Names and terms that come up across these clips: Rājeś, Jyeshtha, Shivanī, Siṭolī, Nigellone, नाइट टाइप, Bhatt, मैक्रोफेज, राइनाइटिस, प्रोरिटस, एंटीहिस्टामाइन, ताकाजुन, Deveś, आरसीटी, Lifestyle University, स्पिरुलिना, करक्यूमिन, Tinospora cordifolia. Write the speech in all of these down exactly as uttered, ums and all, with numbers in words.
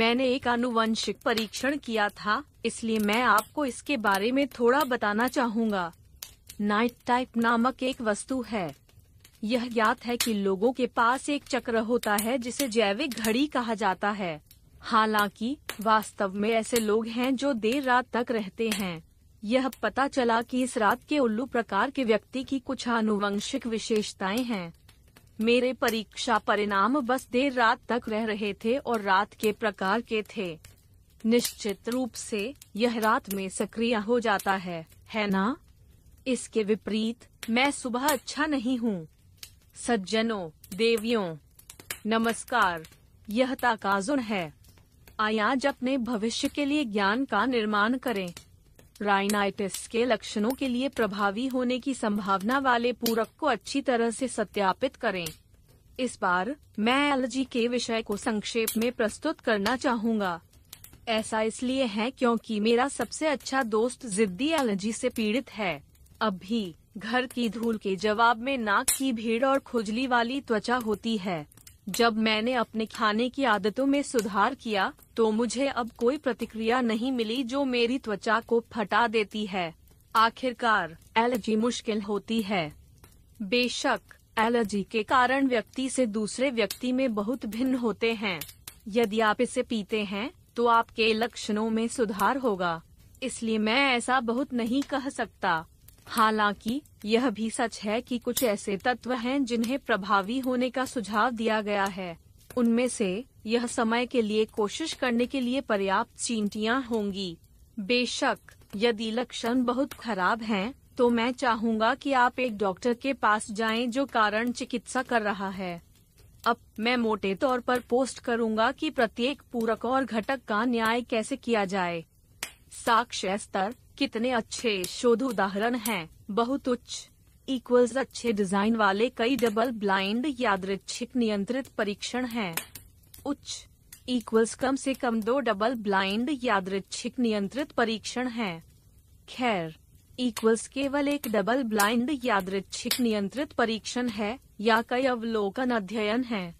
मैंने एक आनुवंशिक परीक्षण किया था, इसलिए मैं आपको इसके बारे में थोड़ा बताना चाहूँगा। नाइट टाइप नामक एक वस्तु है। यह ज्ञात है कि लोगों के पास एक चक्र होता है जिसे जैविक घड़ी कहा जाता है। हालांकि वास्तव में ऐसे लोग हैं जो देर रात तक रहते हैं। यह पता चला कि इस रात के उल्लू प्रकार के व्यक्ति की कुछ आनुवंशिक विशेषताएं हैं। मेरे परीक्षा परिणाम बस देर रात तक रह रहे थे और रात के प्रकार के थे। निश्चित रूप से यह रात में सक्रिय हो जाता है, है ना? इसके विपरीत मैं सुबह अच्छा नहीं हूँ। सज्जनों, देवियों, नमस्कार। यह ताकाजुन है। आइए आज अपने भविष्य के लिए ज्ञान का निर्माण करें। राइनाइटिस के लक्षणों के लिए प्रभावी होने की संभावना वाले पूरक को अच्छी तरह से सत्यापित करें। इस बार मैं एलर्जी के विषय को संक्षेप में प्रस्तुत करना चाहूँगा। ऐसा इसलिए है क्योंकि मेरा सबसे अच्छा दोस्त जिद्दी एलर्जी से पीड़ित है। अब भी घर की धूल के जवाब में नाक की भीड़ और खुजली वाली त्वचा होती है। जब मैंने अपने खाने की आदतों में सुधार किया तो मुझे अब कोई प्रतिक्रिया नहीं मिली जो मेरी त्वचा को फटा देती है। आखिरकार एलर्जी मुश्किल होती है। बेशक एलर्जी के कारण व्यक्ति से दूसरे व्यक्ति में बहुत भिन्न होते हैं। यदि आप इसे पीते हैं तो आपके लक्षणों में सुधार होगा, इसलिए मैं ऐसा बहुत नहीं कह सकता। हालांकि यह भी सच है कि कुछ ऐसे तत्व हैं जिन्हें प्रभावी होने का सुझाव दिया गया है। उनमें से यह समय के लिए कोशिश करने के लिए पर्याप्त चींटियां होंगी। बेशक यदि लक्षण बहुत खराब हैं, तो मैं चाहूँगा कि आप एक डॉक्टर के पास जाएं जो कारण चिकित्सा कर रहा है। अब मैं मोटे तौर पर पोस्ट करूँगा कि प्रत्येक पूरक और घटक का न्याय कैसे किया जाए। साक्ष्य स्तर, कितने अच्छे शोध उदाहरण हैं, बहुत उच्च इक्वल्स अच्छे डिजाइन वाले कई डबल ब्लाइंड यादृच्छिक नियंत्रित परीक्षण हैं। उच्च इक्वल्स कम से कम दो डबल ब्लाइंड यादृच्छिक नियंत्रित परीक्षण हैं। खैर इक्वल्स केवल एक डबल ब्लाइंड यादृच्छिक नियंत्रित परीक्षण है या कई अवलोकन अध्ययन हैं।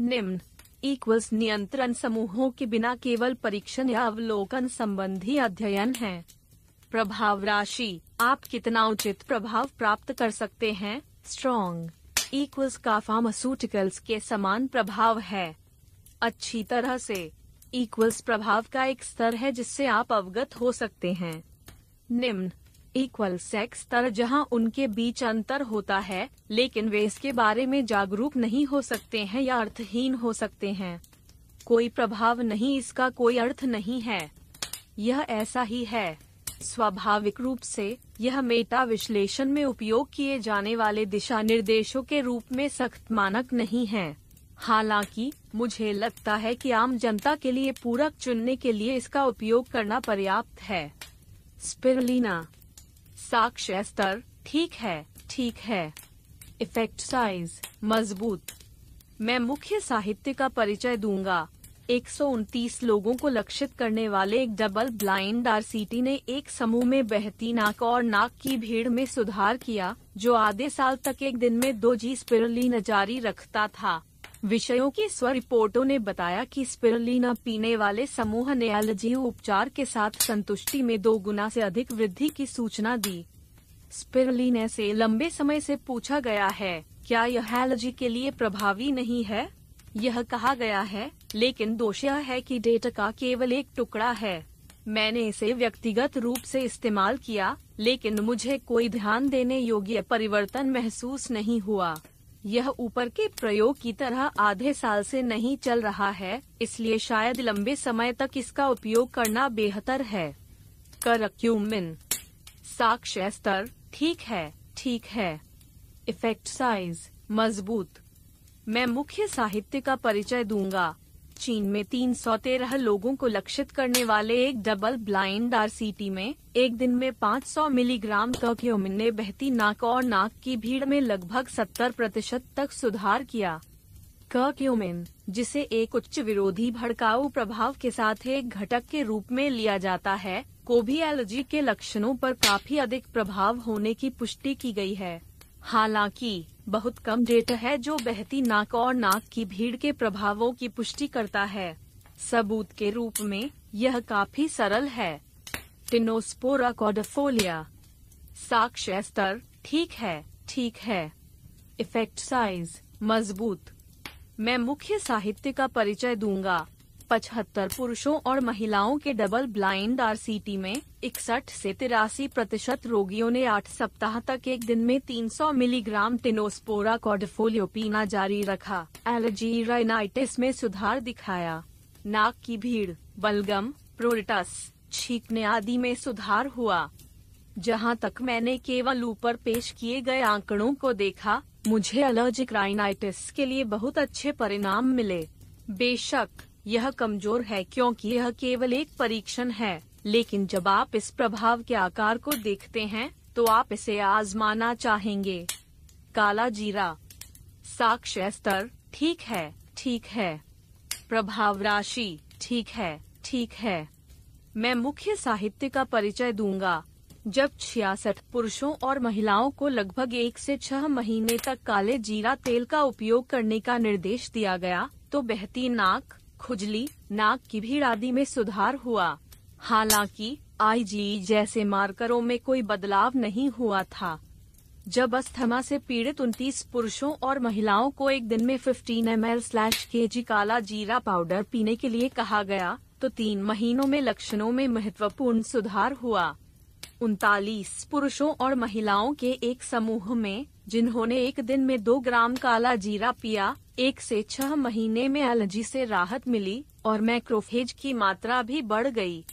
निम्न इक्वल्स नियंत्रण समूहों के बिना केवल परीक्षण या अवलोकन संबंधी अध्ययन हैं। प्रभाव राशि, आप कितना उचित प्रभाव प्राप्त कर सकते हैं, स्ट्रॉन्ग इक्वल्स का फार्मास्यूटिकल्स के समान प्रभाव है। अच्छी तरह से इक्वल्स प्रभाव का एक स्तर है जिससे आप अवगत हो सकते हैं। निम्न इक्वल्स एक स्तर जहां उनके बीच अंतर होता है लेकिन वे इसके बारे में जागरूक नहीं हो सकते हैं या अर्थहीन हो सकते हैं। कोई प्रभाव नहीं, इसका कोई अर्थ नहीं है। यह ऐसा ही है। स्वाभाविक रूप से यह मेटा विश्लेषण में उपयोग किए जाने वाले दिशा निर्देशों के रूप में सख्त मानक नहीं है। हालांकि मुझे लगता है कि आम जनता के लिए पूरक चुनने के लिए इसका उपयोग करना पर्याप्त है। स्पिरुलिना, साक्ष्य स्तर, ठीक है, ठीक है। इफेक्ट साइज, मजबूत। मैं मुख्य साहित्य का परिचय दूंगा। एक सौ उनतीस लोगों को लक्षित करने वाले एक डबल ब्लाइंड आरसीटी ने एक समूह में बहती नाक और नाक की भीड़ में सुधार किया जो आधे साल तक एक दिन में दो जी स्पिरुलिना जारी रखता था। विषयों की स्व रिपोर्टों ने बताया कि स्पिरुलिना पीने वाले समूह ने एलर्जी उपचार के साथ संतुष्टि में दो गुना से अधिक वृद्धि की सूचना दी। स्पिरुलिना से लंबे समय से पूछा गया है क्या यह एलर्जी के लिए प्रभावी नहीं है। यह कहा गया है लेकिन दोष यह है कि डेटा का केवल एक टुकड़ा है। मैंने इसे व्यक्तिगत रूप से इस्तेमाल किया लेकिन मुझे कोई ध्यान देने योग्य परिवर्तन महसूस नहीं हुआ। यह ऊपर के प्रयोग की तरह आधे साल से नहीं चल रहा है, इसलिए शायद लंबे समय तक इसका उपयोग करना बेहतर है। करक्यूमिन, साक्ष्य स्तर, ठीक है, ठीक है। इफेक्ट साइज, मजबूत। मैं मुख्य साहित्य का परिचय दूंगा। चीन में तीन सौ तेरह लोगों को लक्षित करने वाले एक डबल ब्लाइंड आरसीटी में एक दिन में पाँच सौ मिलीग्राम करक्यूमिन ने बहती नाक और नाक की भीड़ में लगभग सत्तर प्रतिशत तक सुधार किया। करक्यूमिन, जिसे एक उच्च विरोधी भड़काऊ प्रभाव के साथ एक घटक के रूप में लिया जाता है, को भी एलर्जी के लक्षणों पर काफी अधिक प्रभाव होने की पुष्टि की गई है। हालांकि बहुत कम डेटा है जो बहती नाक और नाक की भीड़ के प्रभावों की पुष्टि करता है। सबूत के रूप में यह काफी सरल है। टिनोस्पोरा कॉर्डिफोलिया साक्ष्य स्तर ठीक है ठीक है। इफेक्ट साइज मजबूत। मैं मुख्य साहित्य का परिचय दूंगा। पचहत्तर पुरुषों और महिलाओं के डबल ब्लाइंड आरसीटी में इकसठ से तिरासी प्रतिशत रोगियों ने आठ सप्ताह तक एक दिन में तीन सौ मिलीग्राम टिनोस्पोरा कॉर्डिफोलिया पीना जारी रखा। एलर्जी राइनाइटिस में सुधार दिखाया। नाक की भीड़, बलगम, प्रोरिटस, छींकने आदि में सुधार हुआ। जहां तक मैंने केवल ऊपर पेश किए गए आंकड़ों को देखा, मुझे एलर्जिक राइनाइटिस के लिए बहुत अच्छे परिणाम मिले। बेशक यह कमजोर है क्योंकि यह केवल एक परीक्षण है, लेकिन जब आप इस प्रभाव के आकार को देखते हैं तो आप इसे आजमाना चाहेंगे। काला जीरा साक्ष्य स्तर ठीक है ठीक है। प्रभाव राशि ठीक है ठीक है। मैं मुख्य साहित्य का परिचय दूंगा। जब छियासठ पुरुषों और महिलाओं को लगभग एक से छह महीने तक काले जीरा तेल का उपयोग करने का निर्देश दिया गया तो बहती नाक, खुजली, नाक की भीड़ आदि में सुधार हुआ। हालांकि आईजी जैसे मार्करों में कोई बदलाव नहीं हुआ था। जब अस्थमा से पीड़ित उनतीस पुरुषों और महिलाओं को एक दिन में पंद्रह एम एल प्रति केजी काला जीरा पाउडर पीने के लिए कहा गया तो तीन महीनों में लक्षणों में महत्वपूर्ण सुधार हुआ। उनतालीस पुरुषों और महिलाओं के एक समूह में जिन्होंने एक दिन में दो ग्राम काला जीरा पिया, एक से छह महीने में एलर्जी से राहत मिली और मैक्रोफेज की मात्रा भी बढ़ गई।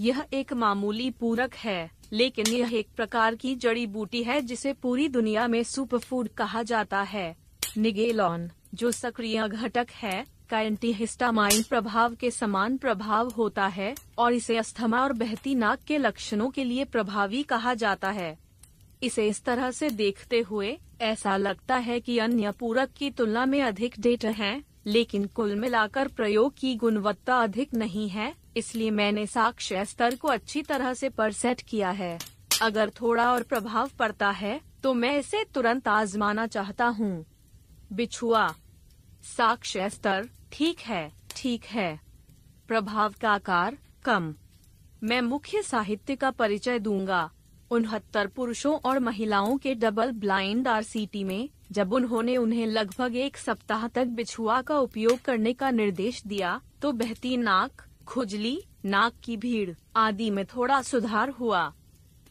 यह एक मामूली पूरक है, लेकिन यह एक प्रकार की जड़ी बूटी है जिसे पूरी दुनिया में सुपरफूड कहा जाता है। निगेलॉन, जो सक्रिय घटक है, का एंटीहिस्टामाइन प्रभाव के समान प्रभाव होता है और इसे अस्थमा और बहती नाक के लक्षणों के लिए प्रभावी कहा जाता है। इसे इस तरह से देखते हुए ऐसा लगता है कि अन्य पूरक की तुलना में अधिक डेटा है, लेकिन कुल मिलाकर प्रयोग की गुणवत्ता अधिक नहीं है, इसलिए मैंने साक्ष्य स्तर को अच्छी तरह से परसेट किया है। अगर थोड़ा और प्रभाव पड़ता है तो मैं इसे तुरंत आजमाना चाहता हूँ। बिछुआ साक्ष्य स्तर ठीक है ठीक है। प्रभाव का आकार कम। मैं मुख्य साहित्य का परिचय दूंगा। उनहत्तर पुरुषों और महिलाओं के डबल ब्लाइंड आरसीटी में जब उन्होंने उन्हें लगभग एक सप्ताह तक बिछुआ का उपयोग करने का निर्देश दिया तो बहती नाक, खुजली, नाक की भीड़ आदि में थोड़ा सुधार हुआ।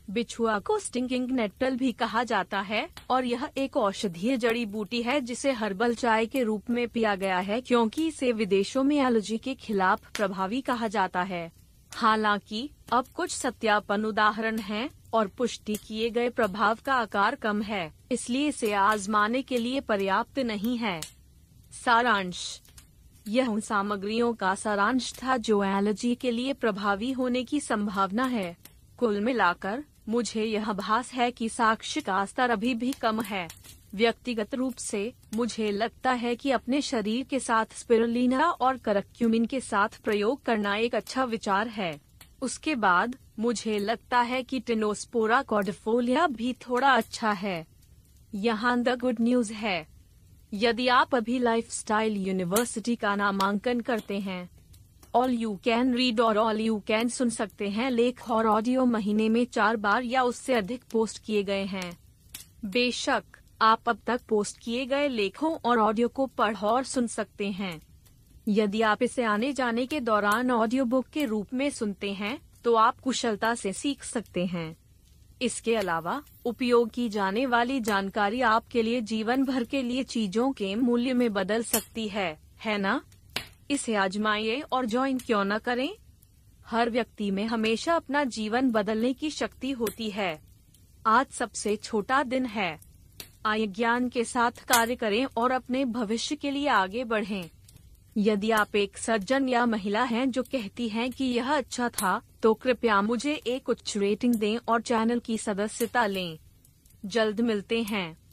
बिछुआ को स्टिंकिंग नेटल भी कहा जाता है और यह एक औषधीय जड़ी बूटी है जिसे हर्बल चाय के रूप में पिया गया है क्योंकि इसे विदेशों में एलर्जी के खिलाफ प्रभावी कहा जाता है। हालांकि अब कुछ सत्यापन उदाहरण हैं और पुष्टि किए गए प्रभाव का आकार कम है, इसलिए इसे आजमाने के लिए पर्याप्त नहीं है। सारांश। यह उन सामग्रियों का सारांश था जो एलर्जी के लिए प्रभावी होने की संभावना है। कुल मिलाकर मुझे यह भास है कि साक्ष्य का स्तर अभी भी कम है। व्यक्तिगत रूप से मुझे लगता है कि अपने शरीर के साथ स्पिरुलिना और करक्यूमिन के साथ प्रयोग करना एक अच्छा विचार है। उसके बाद मुझे लगता है कि टिनोस्पोरा कॉर्डिफोलिया भी थोड़ा अच्छा है। यहाँ द गुड न्यूज है, यदि आप अभी लाइफस्टाइल यूनिवर्सिटी का नामांकन करते हैं, ऑल यू कैन रीड और ऑल यू कैन सुन सकते हैं। लेख और ऑडियो महीने में चार बार या उससे अधिक पोस्ट किए गए हैं। बेशक आप अब तक पोस्ट किए गए लेखों और ऑडियो को पढ़ और सुन सकते हैं। यदि आप इसे आने जाने के दौरान ऑडियो बुक के रूप में सुनते हैं तो आप कुशलता से सीख सकते हैं। इसके अलावा उपयोग की जाने वाली जानकारी आपके लिए जीवन भर के लिए चीजों के मूल्य में बदल सकती है, है ना? इसे आजमाइए और ज्वाइन क्यों न करें। हर व्यक्ति में हमेशा अपना जीवन बदलने की शक्ति होती है। आज सबसे छोटा दिन है। आइए ज्ञान के साथ कार्य करें और अपने भविष्य के लिए आगे बढ़ें। यदि आप एक सज्जन या महिला हैं जो कहती हैं कि यह अच्छा था, तो कृपया मुझे एक उच्च रेटिंग दें और चैनल की सदस्यता लें। जल्द मिलते हैं।